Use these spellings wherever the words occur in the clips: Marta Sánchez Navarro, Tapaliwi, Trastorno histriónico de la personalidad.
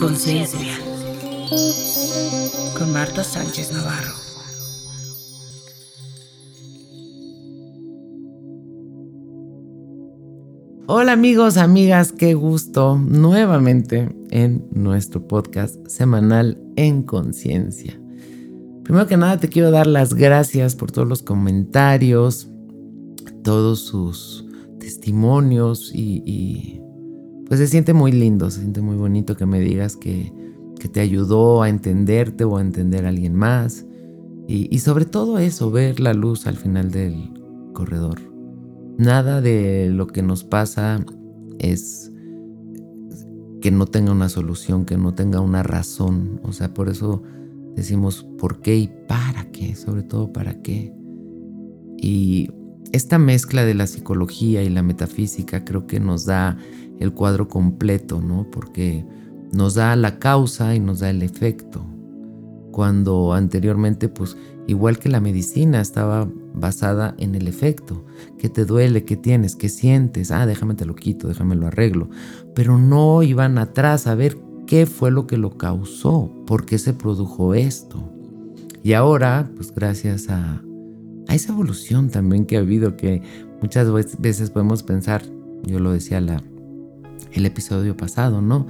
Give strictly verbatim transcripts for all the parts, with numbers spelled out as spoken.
Conciencia, con Marta Sánchez Navarro. Hola amigos, amigas, qué gusto nuevamente en nuestro podcast semanal En Conciencia. Primero que nada te quiero dar las gracias por todos los comentarios, todos sus testimonios y... y pues se siente muy lindo, se siente muy bonito que me digas que, que te ayudó a entenderte o a entender a alguien más. Y, y sobre todo eso, ver la luz al final del corredor. Nada de lo que nos pasa es que no tenga una solución, que no tenga una razón. O sea, por eso decimos por qué y para qué, sobre todo para qué. Y esta mezcla de la psicología y la metafísica creo que nos da el cuadro completo, ¿no? Porque nos da la causa y nos da el efecto. Cuando anteriormente, pues, igual que la medicina, estaba basada en el efecto. ¿Qué te duele? ¿Qué tienes? ¿Qué sientes? Ah, déjame te lo quito, déjame lo arreglo. Pero no iban atrás a ver qué fue lo que lo causó, por qué se produjo esto. Y ahora, pues, gracias a... a esa evolución también que ha habido, que muchas veces podemos pensar, yo lo decía la, el episodio pasado, ¿no?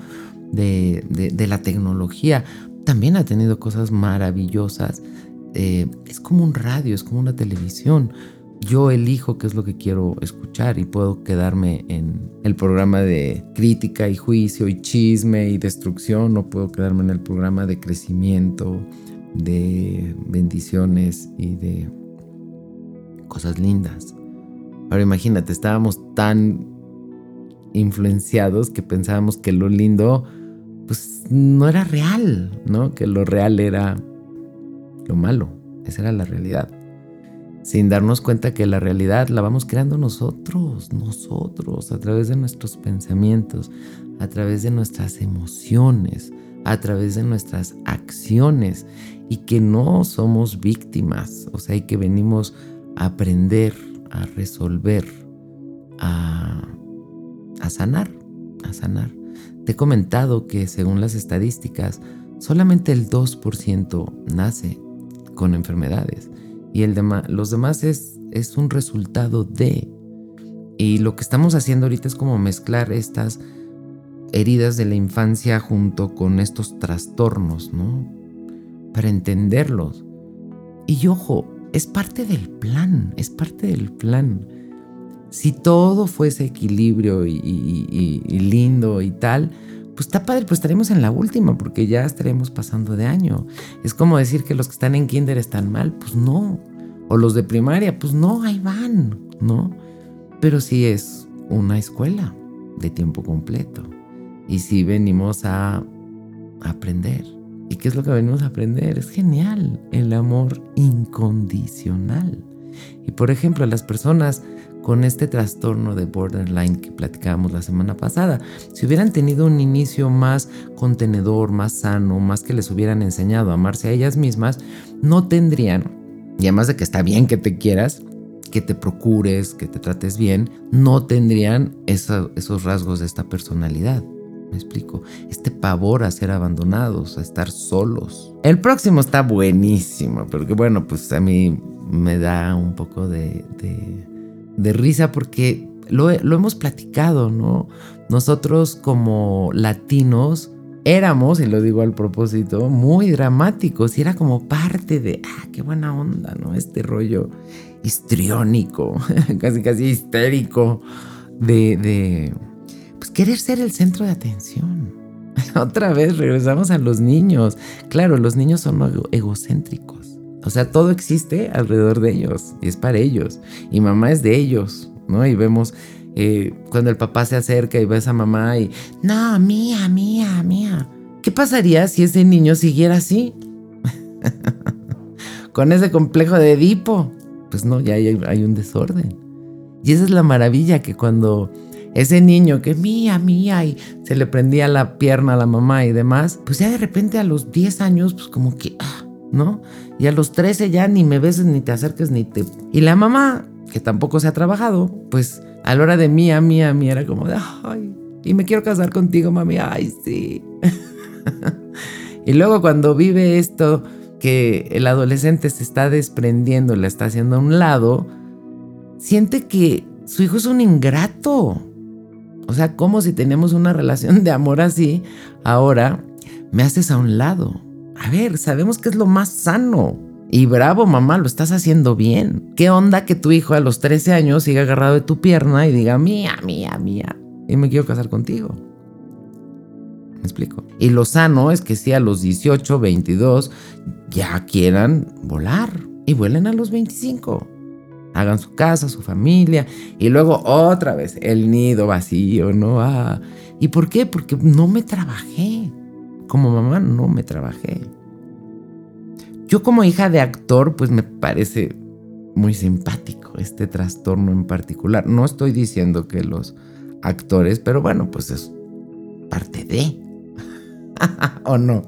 De, de, de la tecnología, también ha tenido cosas maravillosas. Eh, es como un radio, es como una televisión. Yo elijo qué es lo que quiero escuchar y puedo quedarme en el programa de crítica y juicio y chisme y destrucción, o puedo quedarme en el programa de crecimiento, de bendiciones y de... cosas lindas. Ahora imagínate, estábamos tan influenciados que pensábamos que lo lindo pues no era real, ¿no? Que lo real era lo malo. Esa era la realidad. Sin darnos cuenta que la realidad la vamos creando nosotros, nosotros, a través de nuestros pensamientos, a través de nuestras emociones, a través de nuestras acciones, y que no somos víctimas, o sea, y que venimos a aprender, a resolver, a, a sanar, a sanar. Te he comentado que según las estadísticas, solamente el dos por ciento nace con enfermedades y el dema- los demás es, es un resultado de. Y lo que estamos haciendo ahorita es como mezclar estas heridas de la infancia junto con estos trastornos, ¿no? Para entenderlos. Y ojo, es parte del plan, es parte del plan. Si todo fuese equilibrio y, y, y, y lindo y tal, pues está padre, pues estaremos en la última porque ya estaremos pasando de año. Es como decir que los que están en kinder están mal, pues no. O los de primaria, pues no, ahí van, ¿no? Pero sí es una escuela de tiempo completo. Y sí venimos a aprender. ¿Y qué es lo que venimos a aprender? Es genial, el amor incondicional. Y por ejemplo, las personas con este trastorno de borderline que platicábamos la semana pasada, si hubieran tenido un inicio más contenedor, más sano, más que les hubieran enseñado a amarse a ellas mismas, no tendrían, y además de que está bien que te quieras, que te procures, que te trates bien, no tendrían esa, esos rasgos de esta personalidad. Me explico, este pavor a ser abandonados, a estar solos. El próximo está buenísimo, porque bueno, pues a mí me da un poco de, de, de risa porque lo, lo hemos platicado, ¿no? Nosotros como latinos éramos, y lo digo al propósito, muy dramáticos y era como parte de, ah, qué buena onda, ¿no? Este rollo histriónico, casi casi histérico de... de pues querer ser el centro de atención. Otra vez regresamos a los niños. Claro, los niños son ego- egocéntricos. O sea, todo existe alrededor de ellos y es para ellos. Y mamá es de ellos, ¿no? Y vemos eh, cuando el papá se acerca y ves a mamá y... No, mía, mía, mía. ¿Qué pasaría si ese niño siguiera así? Con ese complejo de Edipo. Pues no, ya hay, hay un desorden. Y esa es la maravilla que cuando... ese niño que mía, mía, y se le prendía la pierna a la mamá y demás, pues ya de repente a los diez años, pues como que, ah, ¿no? Y a los trece ya ni me beses, ni te acerques, ni te... Y la mamá, que tampoco se ha trabajado, pues a la hora de mía, mía, mía, era como de, ay, y me quiero casar contigo, mami, ay, sí. Y luego cuando vive esto que el adolescente se está desprendiendo, la está haciendo a un lado, siente que su hijo es un ingrato. O sea, como si tenemos una relación de amor así, ahora me haces a un lado. A ver, sabemos que es lo más sano. Y bravo, mamá, lo estás haciendo bien. ¿Qué onda que tu hijo a los trece años siga agarrado de tu pierna y diga, mía, mía, mía, y me quiero casar contigo? ¿Me explico? Y lo sano es que sí, a los dieciocho, veintidós, ya quieran volar. Y vuelen a los veinticinco. Hagan su casa, su familia. Y luego otra vez el nido vacío, ¿no? Ah. ¿Y por qué? Porque no me trabajé. Como mamá no me trabajé. Yo como hija de actor, pues me parece muy simpático este trastorno en particular. No estoy diciendo que los actores, pero bueno, pues es parte de. ¿O no?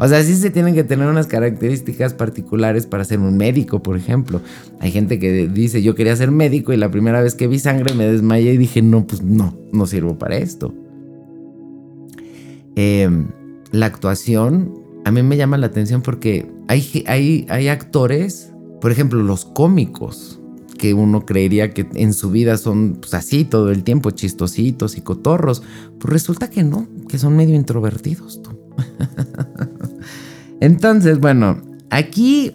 O sea, sí se tienen que tener unas características particulares para ser un médico, por ejemplo. Hay gente que dice, yo quería ser médico y la primera vez que vi sangre me desmayé y dije, no, pues no, no sirvo para esto. Eh, la actuación a mí me llama la atención porque hay, hay, hay actores, por ejemplo, los cómicos, que uno creería que en su vida son pues, así todo el tiempo, chistositos y cotorros. Pues resulta que no, que son medio introvertidos, tú. Entonces, bueno, aquí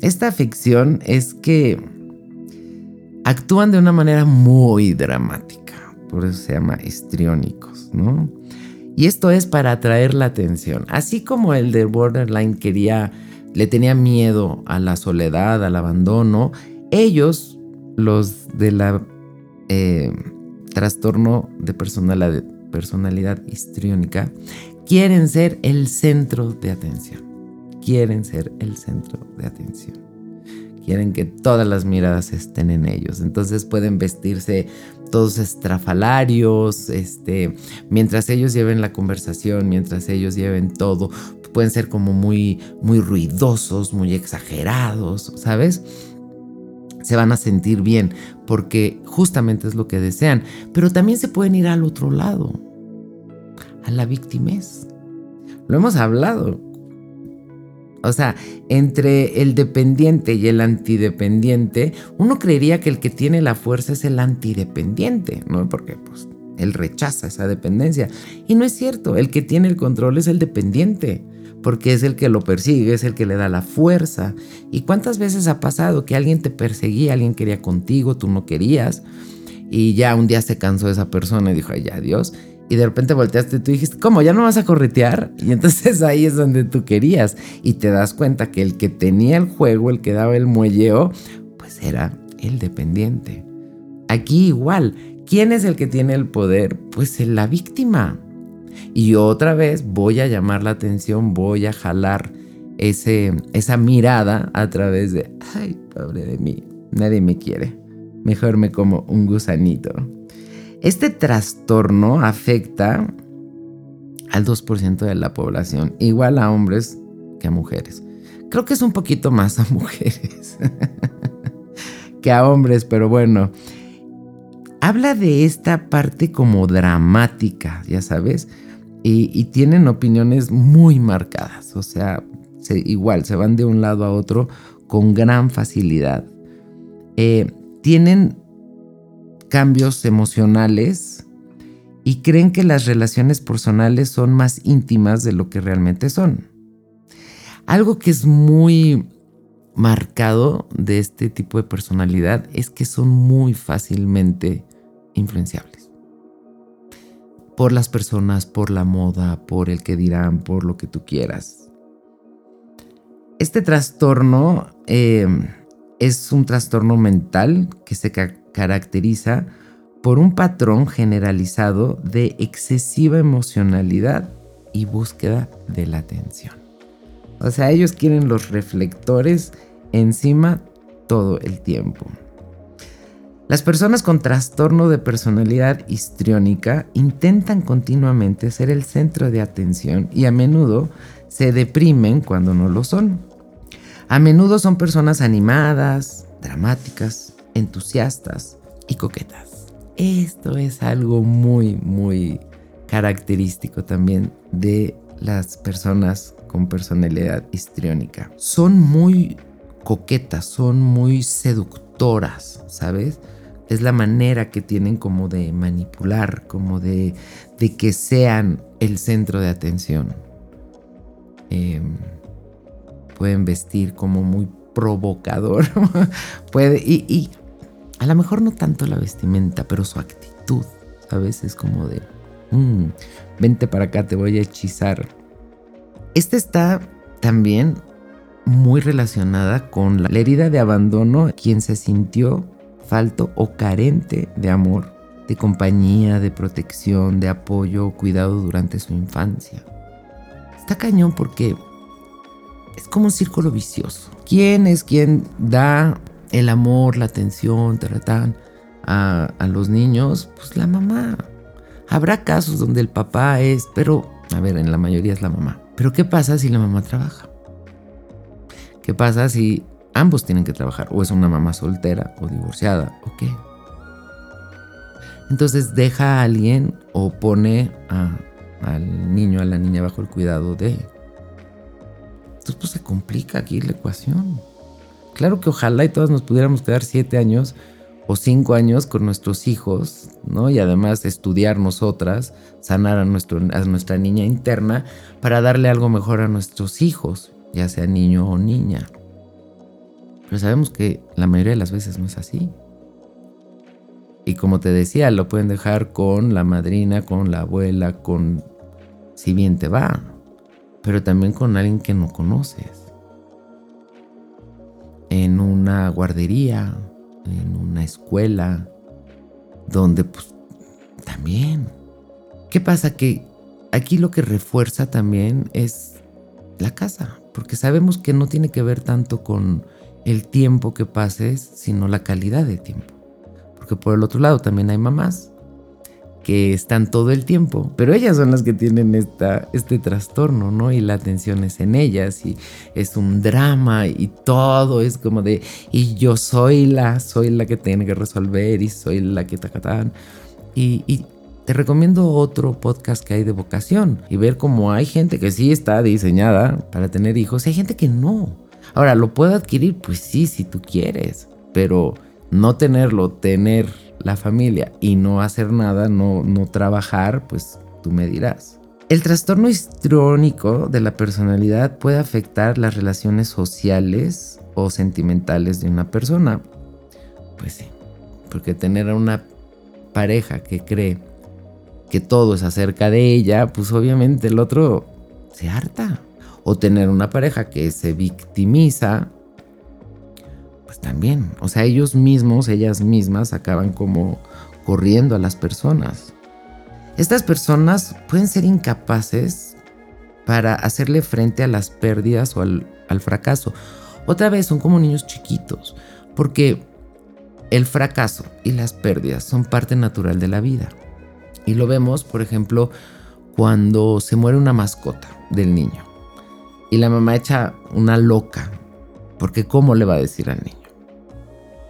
esta ficción es que actúan de una manera muy dramática, por eso se llama histriónicos, ¿no? Y esto es para atraer la atención, así como el de Borderline quería, le tenía miedo a la soledad, al abandono. Ellos, los de la eh, trastorno de personalidad, personalidad histriónica, quieren ser el centro de atención. Quieren ser el centro de atención. Quieren que todas las miradas estén en ellos. Entonces pueden vestirse todos estrafalarios, este, mientras ellos lleven la conversación, mientras ellos lleven todo. Pueden ser como muy, muy ruidosos, muy exagerados, ¿sabes? Se van a sentir bien porque justamente es lo que desean. Pero también se pueden ir al otro lado. A la victimez. Lo hemos hablado. O sea, entre el dependiente y el antidependiente, uno creería que el que tiene la fuerza es el antidependiente, ¿no? Porque pues, él rechaza esa dependencia. Y no es cierto, el que tiene el control es el dependiente, porque es el que lo persigue, es el que le da la fuerza. ¿Y cuántas veces ha pasado que alguien te perseguía, alguien quería contigo, tú no querías, y ya un día se cansó esa persona y dijo, ay, adiós? Y de repente volteaste y tú dijiste, ¿cómo? ¿Ya no vas a corretear? Y entonces ahí es donde tú querías. Y te das cuenta que el que tenía el juego, el que daba el muelleo, pues era el dependiente. Aquí igual, ¿quién es el que tiene el poder? Pues la víctima. Y otra vez voy a llamar la atención, voy a jalar ese, esa mirada a través de, ay, pobre de mí, nadie me quiere. Mejor me como un gusanito. Este trastorno afecta al dos por ciento de la población, igual a hombres que a mujeres. Creo que es un poquito más a mujeres que a hombres, pero bueno. Habla de esta parte como dramática, ya sabes, y, y tienen opiniones muy marcadas. O sea, se, igual se van de un lado a otro con gran facilidad. Eh, tienen cambios emocionales y creen que las relaciones personales son más íntimas de lo que realmente son. Algo que es muy marcado de este tipo de personalidad es que son muy fácilmente influenciables por las personas, por la moda, por el que dirán, por lo que tú quieras. Este trastorno eh, es un trastorno mental que se caracteriza caracteriza por un patrón generalizado de excesiva emocionalidad y búsqueda de la atención. O sea, ellos quieren los reflectores encima todo el tiempo. Las personas con trastorno de personalidad histriónica intentan continuamente ser el centro de atención y a menudo se deprimen cuando no lo son. A menudo son personas animadas, dramáticas, entusiastas y coquetas. Esto es algo muy, muy característico también de las personas con personalidad histriónica. Son muy coquetas, son muy seductoras, ¿sabes? Es la manera que tienen como de manipular, como de, de que sean el centro de atención. Eh, pueden vestir como muy provocador. Puede, y, y a lo mejor no tanto la vestimenta, pero su actitud, ¿sabes? Es como de, mmm, vente para acá, te voy a hechizar. Esta está también muy relacionada con la herida de abandono, quien se sintió falto o carente de amor, de compañía, de protección, de apoyo o cuidado durante su infancia. Está cañón porque es como un círculo vicioso. ¿Quién es quien da el amor, la atención, tratán, a, a los niños? Pues la mamá. Habrá casos donde el papá es, pero a ver, en la mayoría es la mamá. Pero ¿qué pasa si la mamá trabaja? ¿Qué pasa si ambos tienen que trabajar? ¿O es una mamá soltera o divorciada o qué? Entonces deja a alguien o pone a, al niño, a la niña bajo el cuidado de... Entonces pues se complica aquí la ecuación. Claro que ojalá y todas nos pudiéramos quedar siete años o cinco años con nuestros hijos, ¿no? Y además estudiar nosotras, sanar a, nuestro, a nuestra niña interna para darle algo mejor a nuestros hijos, ya sea niño o niña. Pero sabemos que la mayoría de las veces no es así. Y como te decía, lo pueden dejar con la madrina, con la abuela, con... si bien te va, pero también con alguien que no conoces. En una guardería, en una escuela, donde pues también. ¿Qué pasa? Que aquí lo que refuerza también es la casa, porque sabemos que no tiene que ver tanto con el tiempo que pases, sino la calidad de tiempo. Porque por el otro lado también hay mamás que están todo el tiempo, pero ellas son las que tienen esta, este trastorno, ¿no? Y la atención es en ellas y es un drama y todo es como de, y yo soy la, soy la que tiene que resolver y soy la que tacatán. Y, y te recomiendo otro podcast que hay de vocación y ver cómo hay gente que sí está diseñada para tener hijos y hay gente que no. Ahora, ¿lo puedo adquirir? Pues sí, si tú quieres, pero no tenerlo, tener la familia y no hacer nada, no, no trabajar, pues tú me dirás. El trastorno histriónico de la personalidad puede afectar las relaciones sociales o sentimentales de una persona. Pues sí, porque tener a una pareja que cree que todo es acerca de ella, pues obviamente el otro se harta. O tener una pareja que se victimiza, pues también. O sea, ellos mismos, ellas mismas acaban como corriendo a las personas. Estas personas pueden ser incapaces para hacerle frente a las pérdidas o al, al fracaso. Otra vez, son como niños chiquitos, porque el fracaso y las pérdidas son parte natural de la vida. Y lo vemos, por ejemplo, cuando se muere una mascota del niño. Y la mamá echa una loca, porque ¿cómo le va a decir al niño?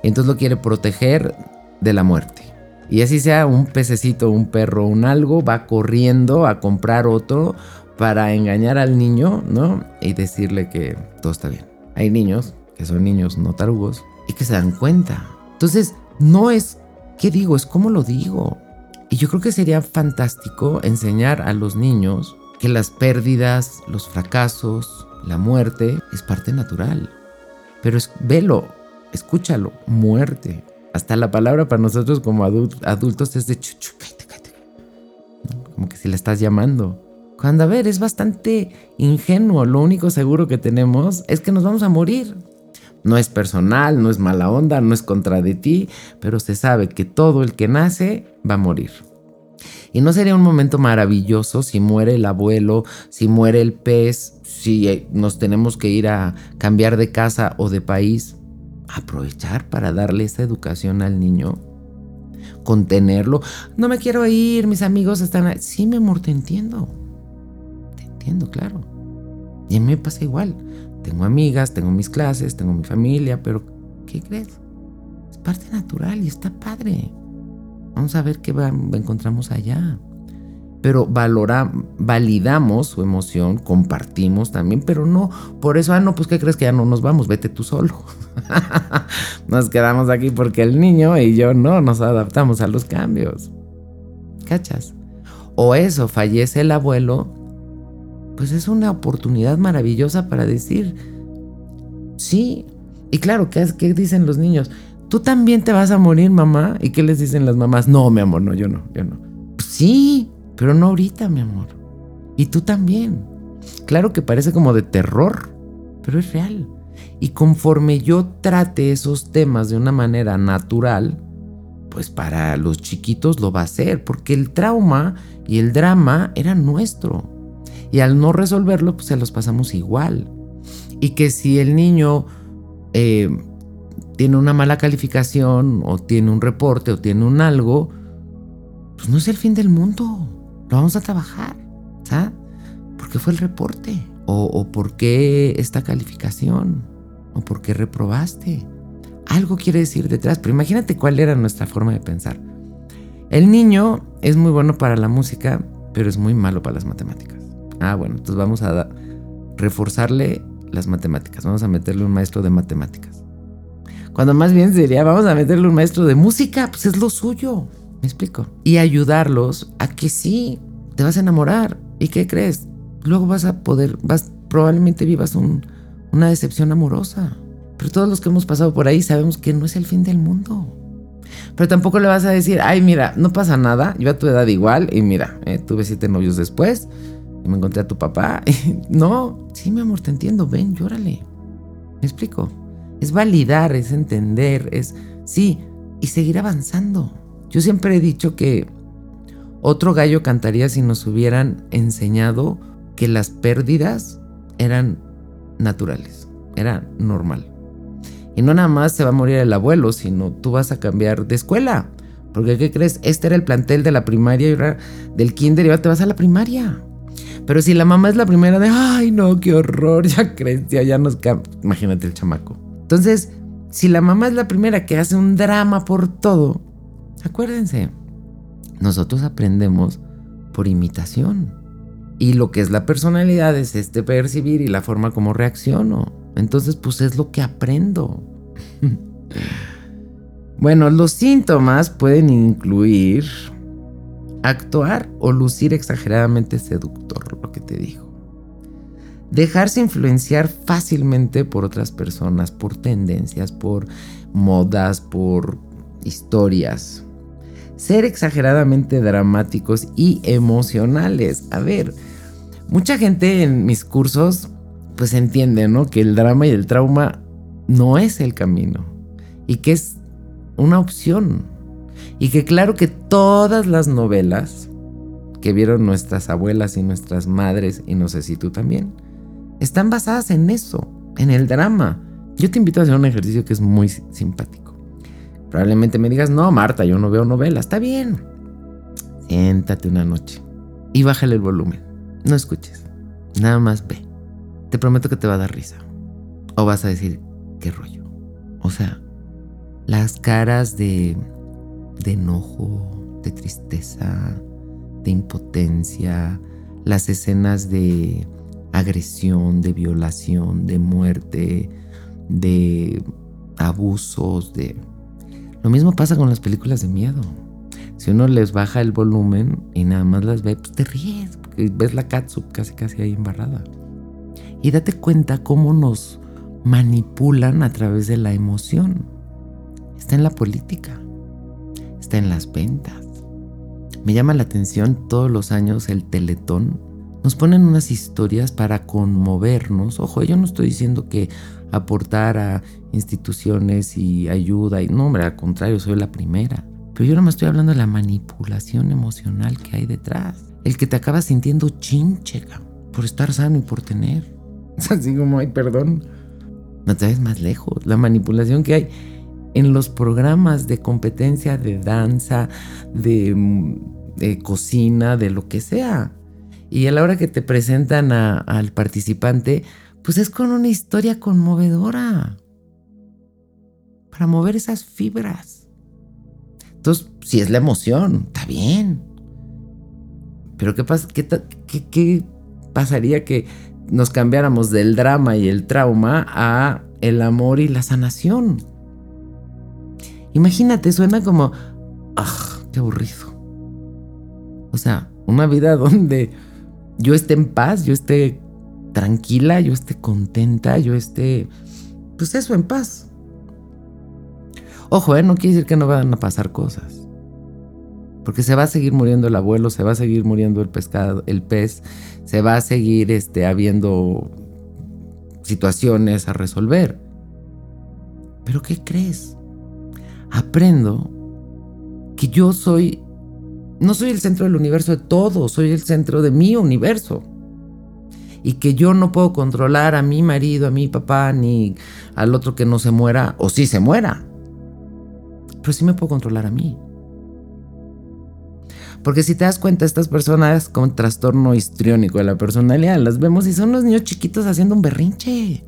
Y entonces lo quiere proteger de la muerte. Y así sea un pececito, un perro, un algo, va corriendo a comprar otro para engañar al niño, ¿no? Y decirle que todo está bien. Hay niños que son niños no tarugos y que se dan cuenta. Entonces, no es qué digo, es cómo lo digo. Y yo creo que sería fantástico enseñar a los niños que las pérdidas, los fracasos, la muerte es parte natural. Pero es, velo, escúchalo, muerte. Hasta la palabra para nosotros como adult, adultos es de chuchu, cállate, cállate. Como que si la estás llamando. Cuando, a ver, es bastante ingenuo. Lo único seguro que tenemos es que nos vamos a morir. No es personal, no es mala onda, no es contra de ti, pero se sabe que todo el que nace va a morir. Y no sería un momento maravilloso si muere el abuelo, si muere el pez, si nos tenemos que ir a cambiar de casa o de país. Aprovechar para darle esa educación al niño, contenerlo. No me quiero ir, mis amigos están ahí. Sí, mi amor, te entiendo. Te entiendo, claro. Y a mí me pasa igual. Tengo amigas, tengo mis clases, tengo mi familia, pero ¿qué crees? Es parte natural y está padre. Vamos a ver qué va, encontramos allá. pero valora, validamos su emoción, compartimos también, pero no, por eso, ah, no, pues ¿qué crees? Que ya no nos vamos, vete tú solo. Nos quedamos aquí porque el niño y yo no nos adaptamos a los cambios. ¿Cachas? O eso, fallece el abuelo, pues es una oportunidad maravillosa para decir, sí, y claro, ¿qué, qué dicen los niños? ¿Tú también te vas a morir, mamá? ¿Y qué les dicen las mamás? No, mi amor, no, yo no, yo no. Pues sí, pero no ahorita, mi amor. Y tú también. Claro que parece como de terror, pero es real. Y conforme yo trate esos temas de una manera natural, pues para los chiquitos lo va a ser, porque el trauma y el drama era nuestro. Y al no resolverlo, pues se los pasamos igual. Y que si el niño... Eh, tiene una mala calificación o tiene un reporte o tiene un algo, pues no es el fin del mundo. Lo vamos a trabajar, ¿sabes? ¿Por qué fue el reporte? O, o ¿por qué esta calificación? ¿O por qué reprobaste? Algo quiere decir detrás, pero imagínate cuál era nuestra forma de pensar. El niño es muy bueno para la música, pero es muy malo para las matemáticas. Ah, bueno, entonces vamos a da- reforzarle las matemáticas. Vamos a meterle un maestro de matemáticas. Cuando más bien sería, vamos a meterle un maestro de música, pues es lo suyo. ¿Me explico? Y ayudarlos a que sí, te vas a enamorar. ¿Y qué crees? Luego vas a poder, vas, probablemente vivas un, una decepción amorosa. Pero todos los que hemos pasado por ahí sabemos que no es el fin del mundo. Pero tampoco le vas a decir, ay, mira, no pasa nada, yo a tu edad igual, y mira, eh, tuve siete novios después, y me encontré a tu papá. No, sí, mi amor, te entiendo, ven, llórale. ¿Me explico? Es validar, es entender, es sí, y seguir avanzando. Yo siempre he dicho que otro gallo cantaría si nos hubieran enseñado que las pérdidas eran naturales, era normal. Y no nada más se va a morir el abuelo, sino tú vas a cambiar de escuela. Porque, ¿qué crees? Este era el plantel de la primaria y ahora del kinder y ahora te vas a la primaria. Pero si la mamá es la primera de, ay, no, qué horror, ya creció, ya nos cambió. Imagínate el chamaco. Entonces, si la mamá es la primera que hace un drama por todo, acuérdense, nosotros aprendemos por imitación. Y lo que es la personalidad es este percibir y la forma como reacciono. Entonces, pues es lo que aprendo. Bueno, los síntomas pueden incluir actuar o lucir exageradamente seductor, lo que te digo. Dejarse influenciar fácilmente por otras personas, por tendencias, por modas, por historias. Ser exageradamente dramáticos y emocionales. A ver, mucha gente en mis cursos pues entiende, ¿no? Que el drama y el trauma no es el camino y que es una opción. Y que claro que todas las novelas que vieron nuestras abuelas y nuestras madres, y no sé si tú también, están basadas en eso, en el drama. Yo te invito a hacer un ejercicio que es muy simpático. Probablemente me digas, no, Marta, yo no veo novelas. Está bien. Siéntate una noche y bájale el volumen. No escuches. Nada más ve. Te prometo que te va a dar risa. O vas a decir, qué rollo. O sea, las caras de, de enojo, de tristeza, de impotencia, las escenas de agresión, de violación, de muerte, de abusos, de... Lo mismo pasa con las películas de miedo. Si uno les baja el volumen y nada más las ve, pues te ríes, porque ves la catsup casi casi ahí embarrada. Y date cuenta cómo nos manipulan a través de la emoción. Está en la política, está en las ventas. Me llama la atención todos los años el Teletón. Nos ponen unas historias para conmovernos. Ojo, yo no estoy diciendo que aportar a instituciones y ayuda. Y, no, hombre, al contrario, soy la primera. Pero yo no me estoy hablando de la manipulación emocional que hay detrás. El que te acabas sintiendo chinche, por estar sano y por tener. Así como, ay, perdón. No te ves más lejos. La manipulación que hay en los programas de competencia de danza, de, de cocina, de lo que sea. Y a la hora que te presentan a, al participante, pues es con una historia conmovedora. Para mover esas fibras. Entonces, si es la emoción, está bien. Pero ¿qué, pas- qué, ta- qué, qué pasaría que nos cambiáramos del drama y el trauma a el amor y la sanación? Imagínate, suena como, ¡ah, qué aburrido! O sea, una vida donde yo esté en paz, yo esté tranquila, yo esté contenta, yo esté, pues eso, en paz. Ojo, ¿eh? No quiere decir que no van a pasar cosas. Porque se va a seguir muriendo el abuelo, se va a seguir muriendo el pescado, el pez, se va a seguir este, habiendo situaciones a resolver. ¿Pero qué crees? Aprendo que yo soy, no soy el centro del universo de todo, soy el centro de mi universo. Y que yo no puedo controlar a mi marido, a mi papá, ni al otro que no se muera, o sí se muera. Pero sí me puedo controlar a mí. Porque si te das cuenta, estas personas con trastorno histriónico de la personalidad, las vemos y son los niños chiquitos haciendo un berrinche.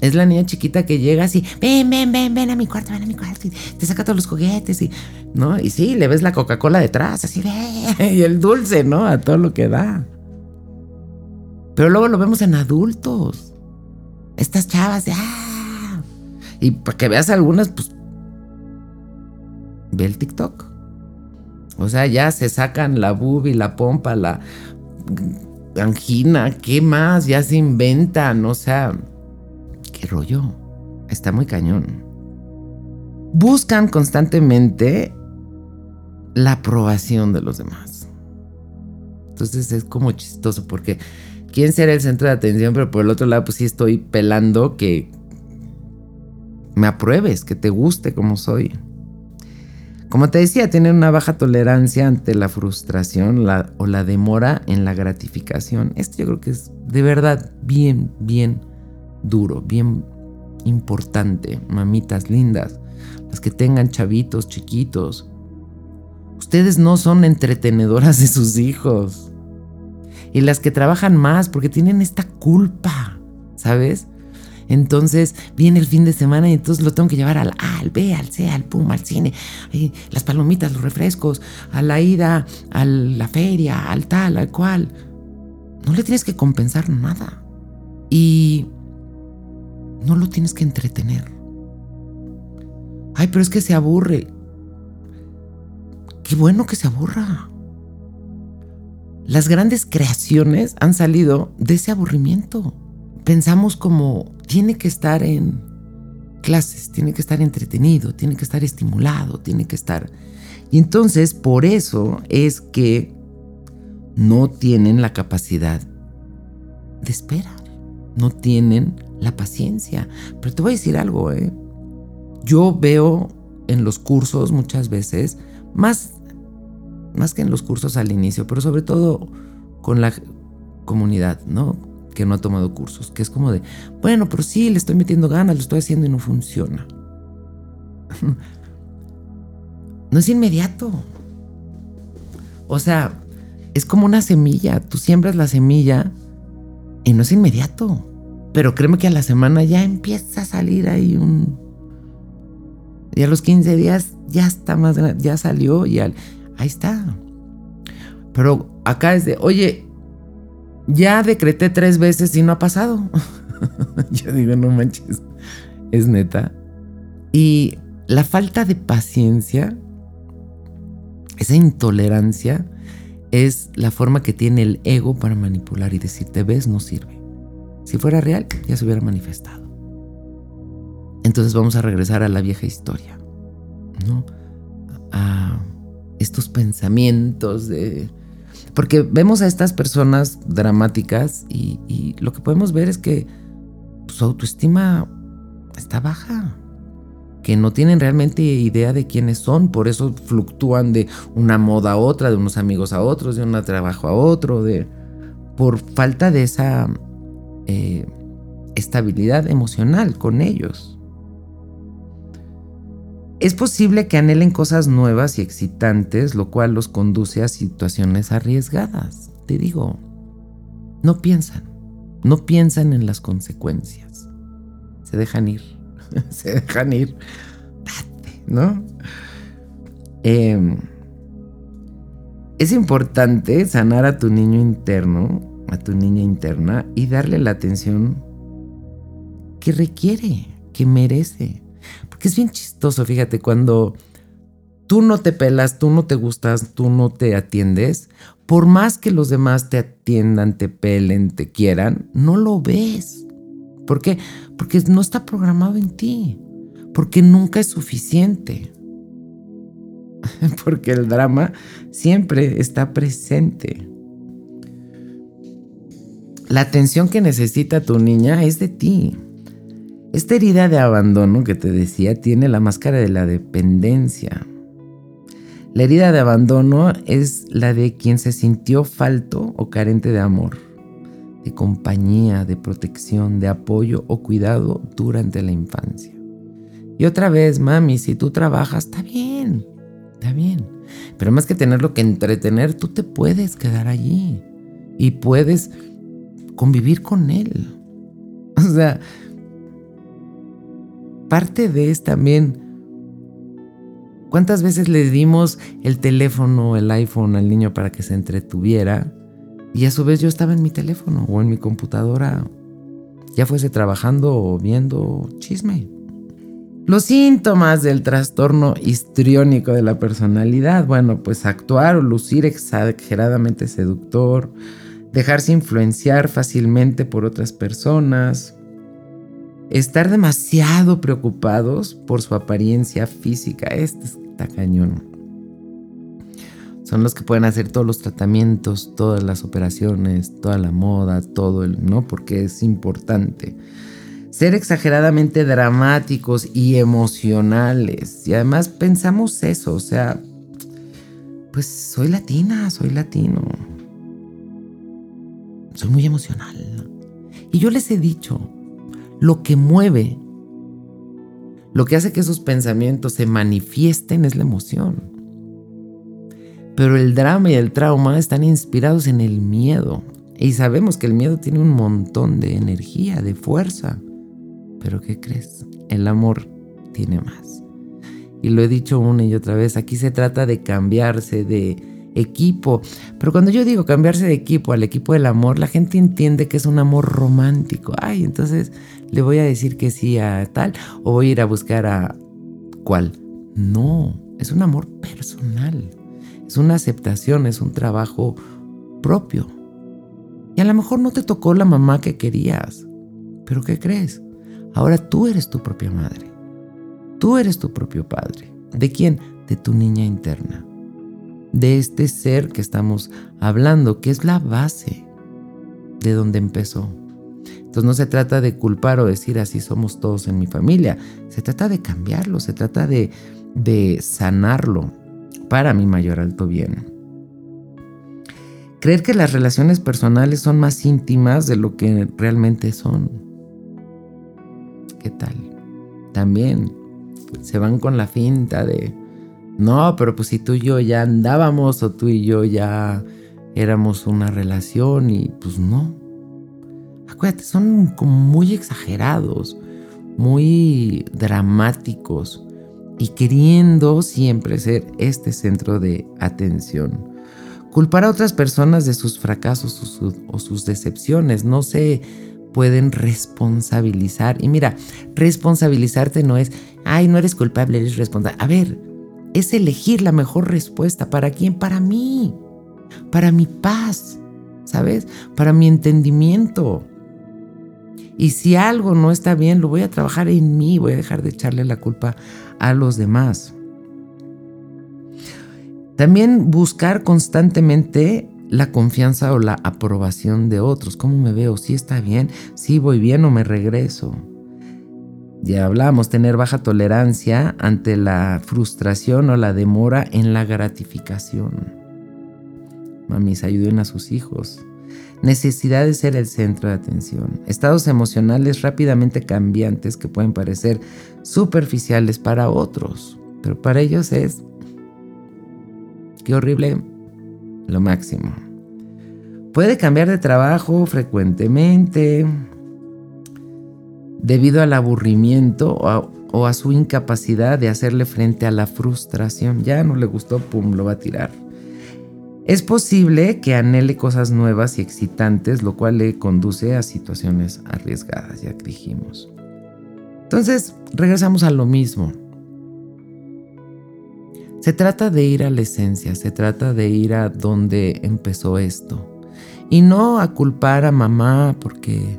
Es la niña chiquita que llega así, ven, ven, ven, ven a mi cuarto, ven a mi cuarto, y te saca todos los juguetes, y, ¿no? Y sí, le ves la Coca-Cola detrás, así, ¡ve! Y el dulce, ¿no? A todo lo que da. Pero luego lo vemos en adultos. Estas chavas de, ¡ah! Y para que veas algunas, pues, ve el TikTok. O sea, ya se sacan la boobie, la pompa, la angina, ¿qué más? Ya se inventan, o sea, qué rollo, está muy cañón. Buscan constantemente la aprobación de los demás. Entonces es como chistoso porque ¿quién será el centro de atención? Pero por el otro lado pues sí estoy pelando que me apruebes, que te guste como soy. Como te decía, tienen una baja tolerancia ante la frustración la, o la demora en la gratificación. Esto yo creo que es de verdad bien, bien duro, bien importante. Mamitas lindas, las que tengan chavitos chiquitos. Ustedes no son entretenedoras de sus hijos. Y las que trabajan más porque tienen esta culpa, ¿sabes? Entonces viene el fin de semana y entonces lo tengo que llevar al A, al B, al C, al Pum, al cine, ay, las palomitas, los refrescos, a la ida, a la feria, al tal, al cual. No le tienes que compensar nada y no lo tienes que entretener. Ay, pero es que se aburre. Qué bueno que se aburra. Las grandes creaciones han salido de ese aburrimiento. Pensamos como tiene que estar en clases, tiene que estar entretenido, tiene que estar estimulado, tiene que estar... Y entonces por eso es que no tienen la capacidad de esperar, no tienen la paciencia. Pero te voy a decir algo, ¿eh? Yo veo en los cursos muchas veces, más, más que en los cursos al inicio, pero sobre todo con la comunidad, ¿no?, que no ha tomado cursos, que es como de, bueno, pero sí, le estoy metiendo ganas, lo estoy haciendo y no funciona. No es inmediato. O sea, es como una semilla, tú siembras la semilla y no es inmediato. Pero créeme que a la semana ya empieza a salir ahí un... Y a los quince días ya está más grande, ya salió y al... ahí está. Pero acá es de, oye, ya decreté tres veces y no ha pasado. Yo digo, no manches, es neta. Y la falta de paciencia, esa intolerancia, es la forma que tiene el ego para manipular y decirte, ves, no sirve. Si fuera real, ya se hubiera manifestado. Entonces vamos a regresar a la vieja historia, ¿no? A estos pensamientos de... Porque vemos a estas personas dramáticas y, y lo que podemos ver es que su autoestima está baja, que no tienen realmente idea de quiénes son, por eso fluctúan de una moda a otra, de unos amigos a otros, de un trabajo a otro, de, por falta de esa eh, estabilidad emocional con ellos. Es posible que anhelen cosas nuevas y excitantes, lo cual los conduce a situaciones arriesgadas. Te digo, no piensan, no piensan en las consecuencias. Se dejan ir, se dejan ir, date, ¿no? Eh, Es importante sanar a tu niño interno, a tu niña interna, y darle la atención que requiere, que merece. Porque es bien chistoso, fíjate, cuando tú no te pelas, tú no te gustas, tú no te atiendes, por más que los demás te atiendan, te pelen, te quieran, no lo ves. ¿Por qué? Porque no está programado en ti, porque nunca es suficiente, porque el drama siempre está presente. La atención que necesita tu niña es de ti. Esta herida de abandono que te decía tiene la máscara de la dependencia. La herida de abandono es la de quien se sintió falto o carente de amor, de compañía, de protección, de apoyo o cuidado durante la infancia. Y otra vez, mami, si tú trabajas, está bien, está bien. Pero más que tenerlo que entretener, tú te puedes quedar allí y puedes convivir con él. O sea, parte de es también cuántas veces le dimos el teléfono, el iPhone al niño para que se entretuviera, y a su vez yo estaba en mi teléfono o en mi computadora, ya fuese trabajando o viendo chisme. Los síntomas del trastorno histriónico de la personalidad, bueno, pues actuar o lucir exageradamente seductor, dejarse influenciar fácilmente por otras personas, estar demasiado preocupados por su apariencia física. Este está cañón. Son los que pueden hacer todos los tratamientos, todas las operaciones, toda la moda, todo el, ¿no? Porque es importante. Ser exageradamente dramáticos y emocionales. Y además pensamos eso, o sea, pues soy latina, soy latino. Soy muy emocional. Y yo les he dicho, lo que mueve, lo que hace que esos pensamientos se manifiesten es la emoción. Pero el drama y el trauma están inspirados en el miedo. Y sabemos que el miedo tiene un montón de energía, de fuerza. Pero ¿qué crees? El amor tiene más. Y lo he dicho una y otra vez, aquí se trata de cambiarse de equipo. Pero cuando yo digo cambiarse de equipo al equipo del amor, la gente entiende que es un amor romántico. Ay, entonces le voy a decir que sí a tal o voy a ir a buscar a cual. No, es un amor personal. Es una aceptación, es un trabajo propio. Y a lo mejor no te tocó la mamá que querías, pero ¿qué crees? Ahora tú eres tu propia madre. Tú eres tu propio padre. ¿De quién? De tu niña interna. De este ser que estamos hablando, que es la base de donde empezó. Entonces no se trata de culpar o decir así somos todos en mi familia. Se trata de cambiarlo, se trata de, de sanarlo para mi mayor alto bien. Creer que las relaciones personales son más íntimas de lo que realmente son. ¿Qué tal? También se van con la finta de no, pero pues si tú y yo ya andábamos o tú y yo ya éramos una relación y pues no. Acuérdate, son como muy exagerados, muy dramáticos y queriendo siempre ser este centro de atención. Culpar a otras personas de sus fracasos o sus, o sus decepciones, no se pueden responsabilizar. Y mira, responsabilizarte no es, ay, no eres culpable, eres responsable. A ver, es elegir la mejor respuesta. ¿Para quién? Para mí. Para mi paz, ¿sabes? Para mi entendimiento. Y si algo no está bien, lo voy a trabajar en mí. Voy a dejar de echarle la culpa a los demás. También buscar constantemente la confianza o la aprobación de otros. ¿Cómo me veo? ¿Sí está bien? ¿Sí voy bien o me regreso? Ya hablamos, tener baja tolerancia ante la frustración o la demora en la gratificación. Mamis, ayuden a sus hijos. Necesidad de ser el centro de atención. Estados emocionales rápidamente cambiantes que pueden parecer superficiales para otros, pero para ellos es, qué horrible, lo máximo. Puede cambiar de trabajo frecuentemente debido al aburrimiento o a, o a su incapacidad de hacerle frente a la frustración. Ya no le gustó, pum, lo va a tirar. Es posible que anhele cosas nuevas y excitantes, lo cual le conduce a situaciones arriesgadas, ya que dijimos. Entonces, regresamos a lo mismo. Se trata de ir a la esencia, se trata de ir a donde empezó esto. Y no a culpar a mamá porque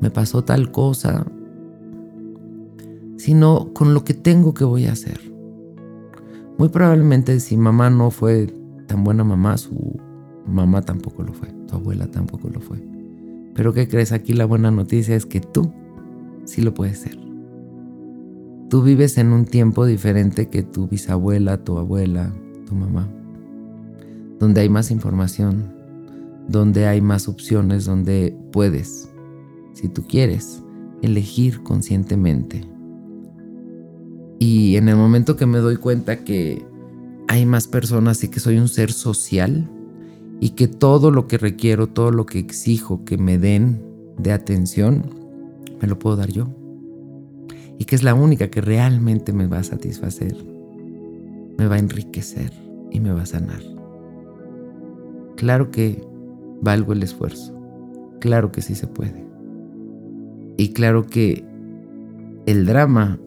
me pasó tal cosa, sino con lo que tengo que voy a hacer. Muy probablemente si mamá no fue tan buena mamá, su mamá tampoco lo fue, tu abuela tampoco lo fue. Pero ¿qué crees? Aquí la buena noticia es que tú sí lo puedes ser. Tú vives en un tiempo diferente que tu bisabuela, tu abuela, tu mamá, donde hay más información, donde hay más opciones, donde puedes, si tú quieres, elegir conscientemente. Y en el momento que me doy cuenta que hay más personas y que soy un ser social y que todo lo que requiero, todo lo que exijo que me den de atención, me lo puedo dar yo. Y que es la única que realmente me va a satisfacer, me va a enriquecer y me va a sanar. Claro que valgo el esfuerzo, claro que sí se puede. Y claro que el drama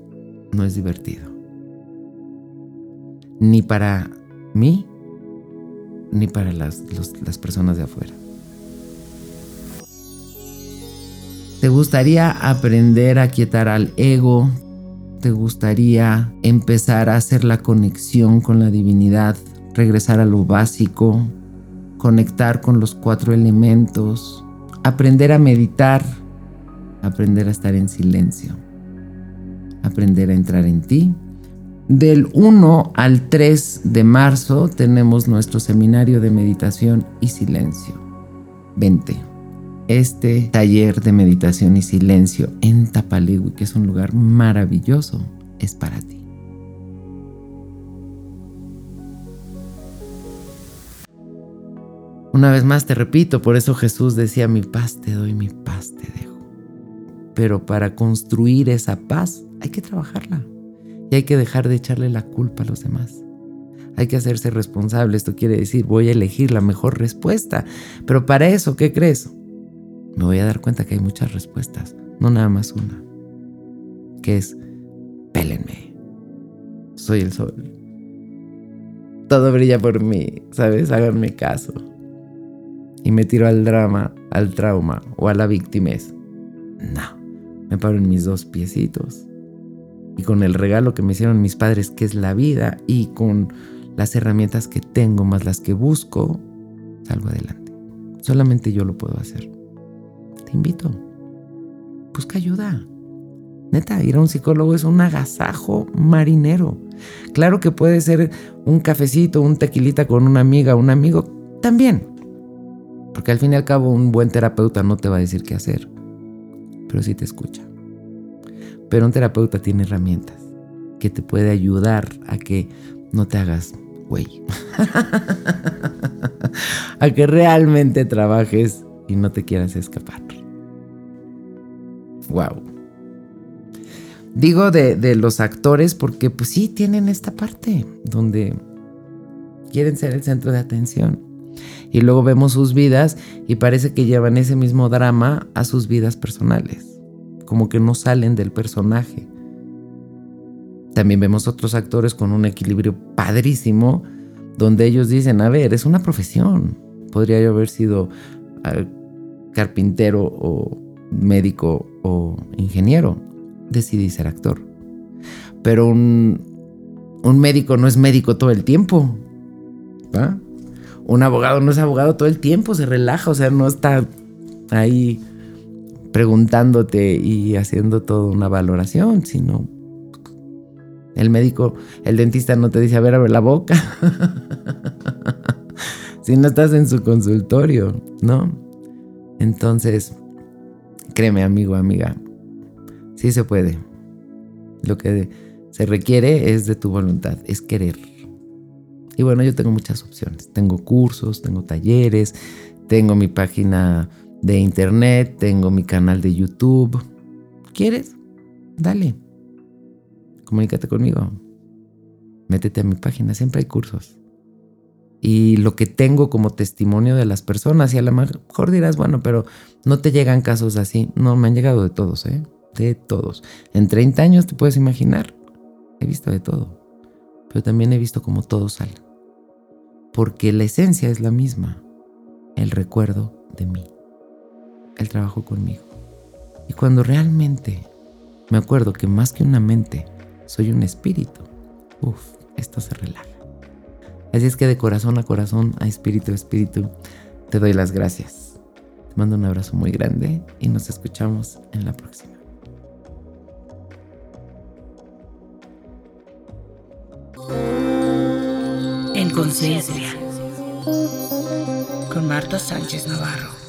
no es divertido. Ni para mí, ni para las, los, las personas de afuera. ¿Te gustaría aprender a aquietar al ego? ¿Te gustaría empezar a hacer la conexión con la divinidad? Regresar a lo básico, conectar con los cuatro elementos, aprender a meditar, aprender a estar en silencio, aprender a entrar en ti. Del uno al tres de marzo tenemos nuestro seminario de meditación y silencio. Vente. Este taller de meditación y silencio en Tapaliwi, que es un lugar maravilloso, es para ti. Una vez más te repito, por eso Jesús decía, mi paz te doy, mi paz te dejo. Pero para construir esa paz hay que trabajarla y hay que dejar de echarle la culpa a los demás. Hay que hacerse responsable. Esto quiere decir, voy a elegir la mejor respuesta. Pero para eso, ¿qué crees? Me voy a dar cuenta que hay muchas respuestas, no nada más una, que es, pélenme, soy el sol, todo brilla por mí, ¿sabes? Háganme caso. Y me tiro al drama, al trauma o a la victimez. No, me paro en mis dos piecitos y con el regalo que me hicieron mis padres, que es la vida, y con las herramientas que tengo más las que busco, salgo adelante. Solamente yo lo puedo hacer. Te invito, busca ayuda. Neta, ir a un psicólogo es un agasajo marinero. Claro que puede ser un cafecito, un tequilita con una amiga, un amigo, también. Porque al fin y al cabo un buen terapeuta no te va a decir qué hacer, pero sí te escucha. Pero un terapeuta tiene herramientas que te puede ayudar a que no te hagas güey. A que realmente trabajes y no te quieras escapar. Wow. Digo de, de los actores porque pues sí tienen esta parte donde quieren ser el centro de atención. Y luego vemos sus vidas y parece que llevan ese mismo drama a sus vidas personales. Como que no salen del personaje. También vemos otros actores con un equilibrio padrísimo donde ellos dicen, a ver, es una profesión. Podría yo haber sido carpintero o médico o ingeniero, decidí ser actor. Pero un, un médico no es médico todo el tiempo, ¿va? Un abogado no es abogado todo el tiempo, se relaja, o sea, no está ahí preguntándote y haciendo toda una valoración, sino el médico, el dentista no te dice, a ver, abre la boca. Si no estás en su consultorio, ¿no? Entonces, créeme, amigo, amiga, sí se puede. Lo que se requiere es de tu voluntad, es querer. Y bueno, yo tengo muchas opciones. Tengo cursos, tengo talleres, tengo mi página de internet, tengo mi canal de YouTube. ¿Quieres? Dale. Comunícate conmigo. Métete a mi página, siempre hay cursos. y lo que tengo como testimonio de las personas. Y a lo mejor dirás, bueno, pero no te llegan casos así. No, me han llegado de todos, ¿eh? De todos. En treinta años te puedes imaginar. He visto de todo. Pero también he visto cómo todos salen. Porque la esencia es la misma. El recuerdo de mí. El trabajo conmigo. Y cuando realmente me acuerdo que más que una mente, soy un espíritu. Uf, esto se relaja. Así es que de corazón a corazón, a espíritu a espíritu, te doy las gracias. Te mando un abrazo muy grande y nos escuchamos en la próxima. En Conciencia, con Marta Sánchez Navarro.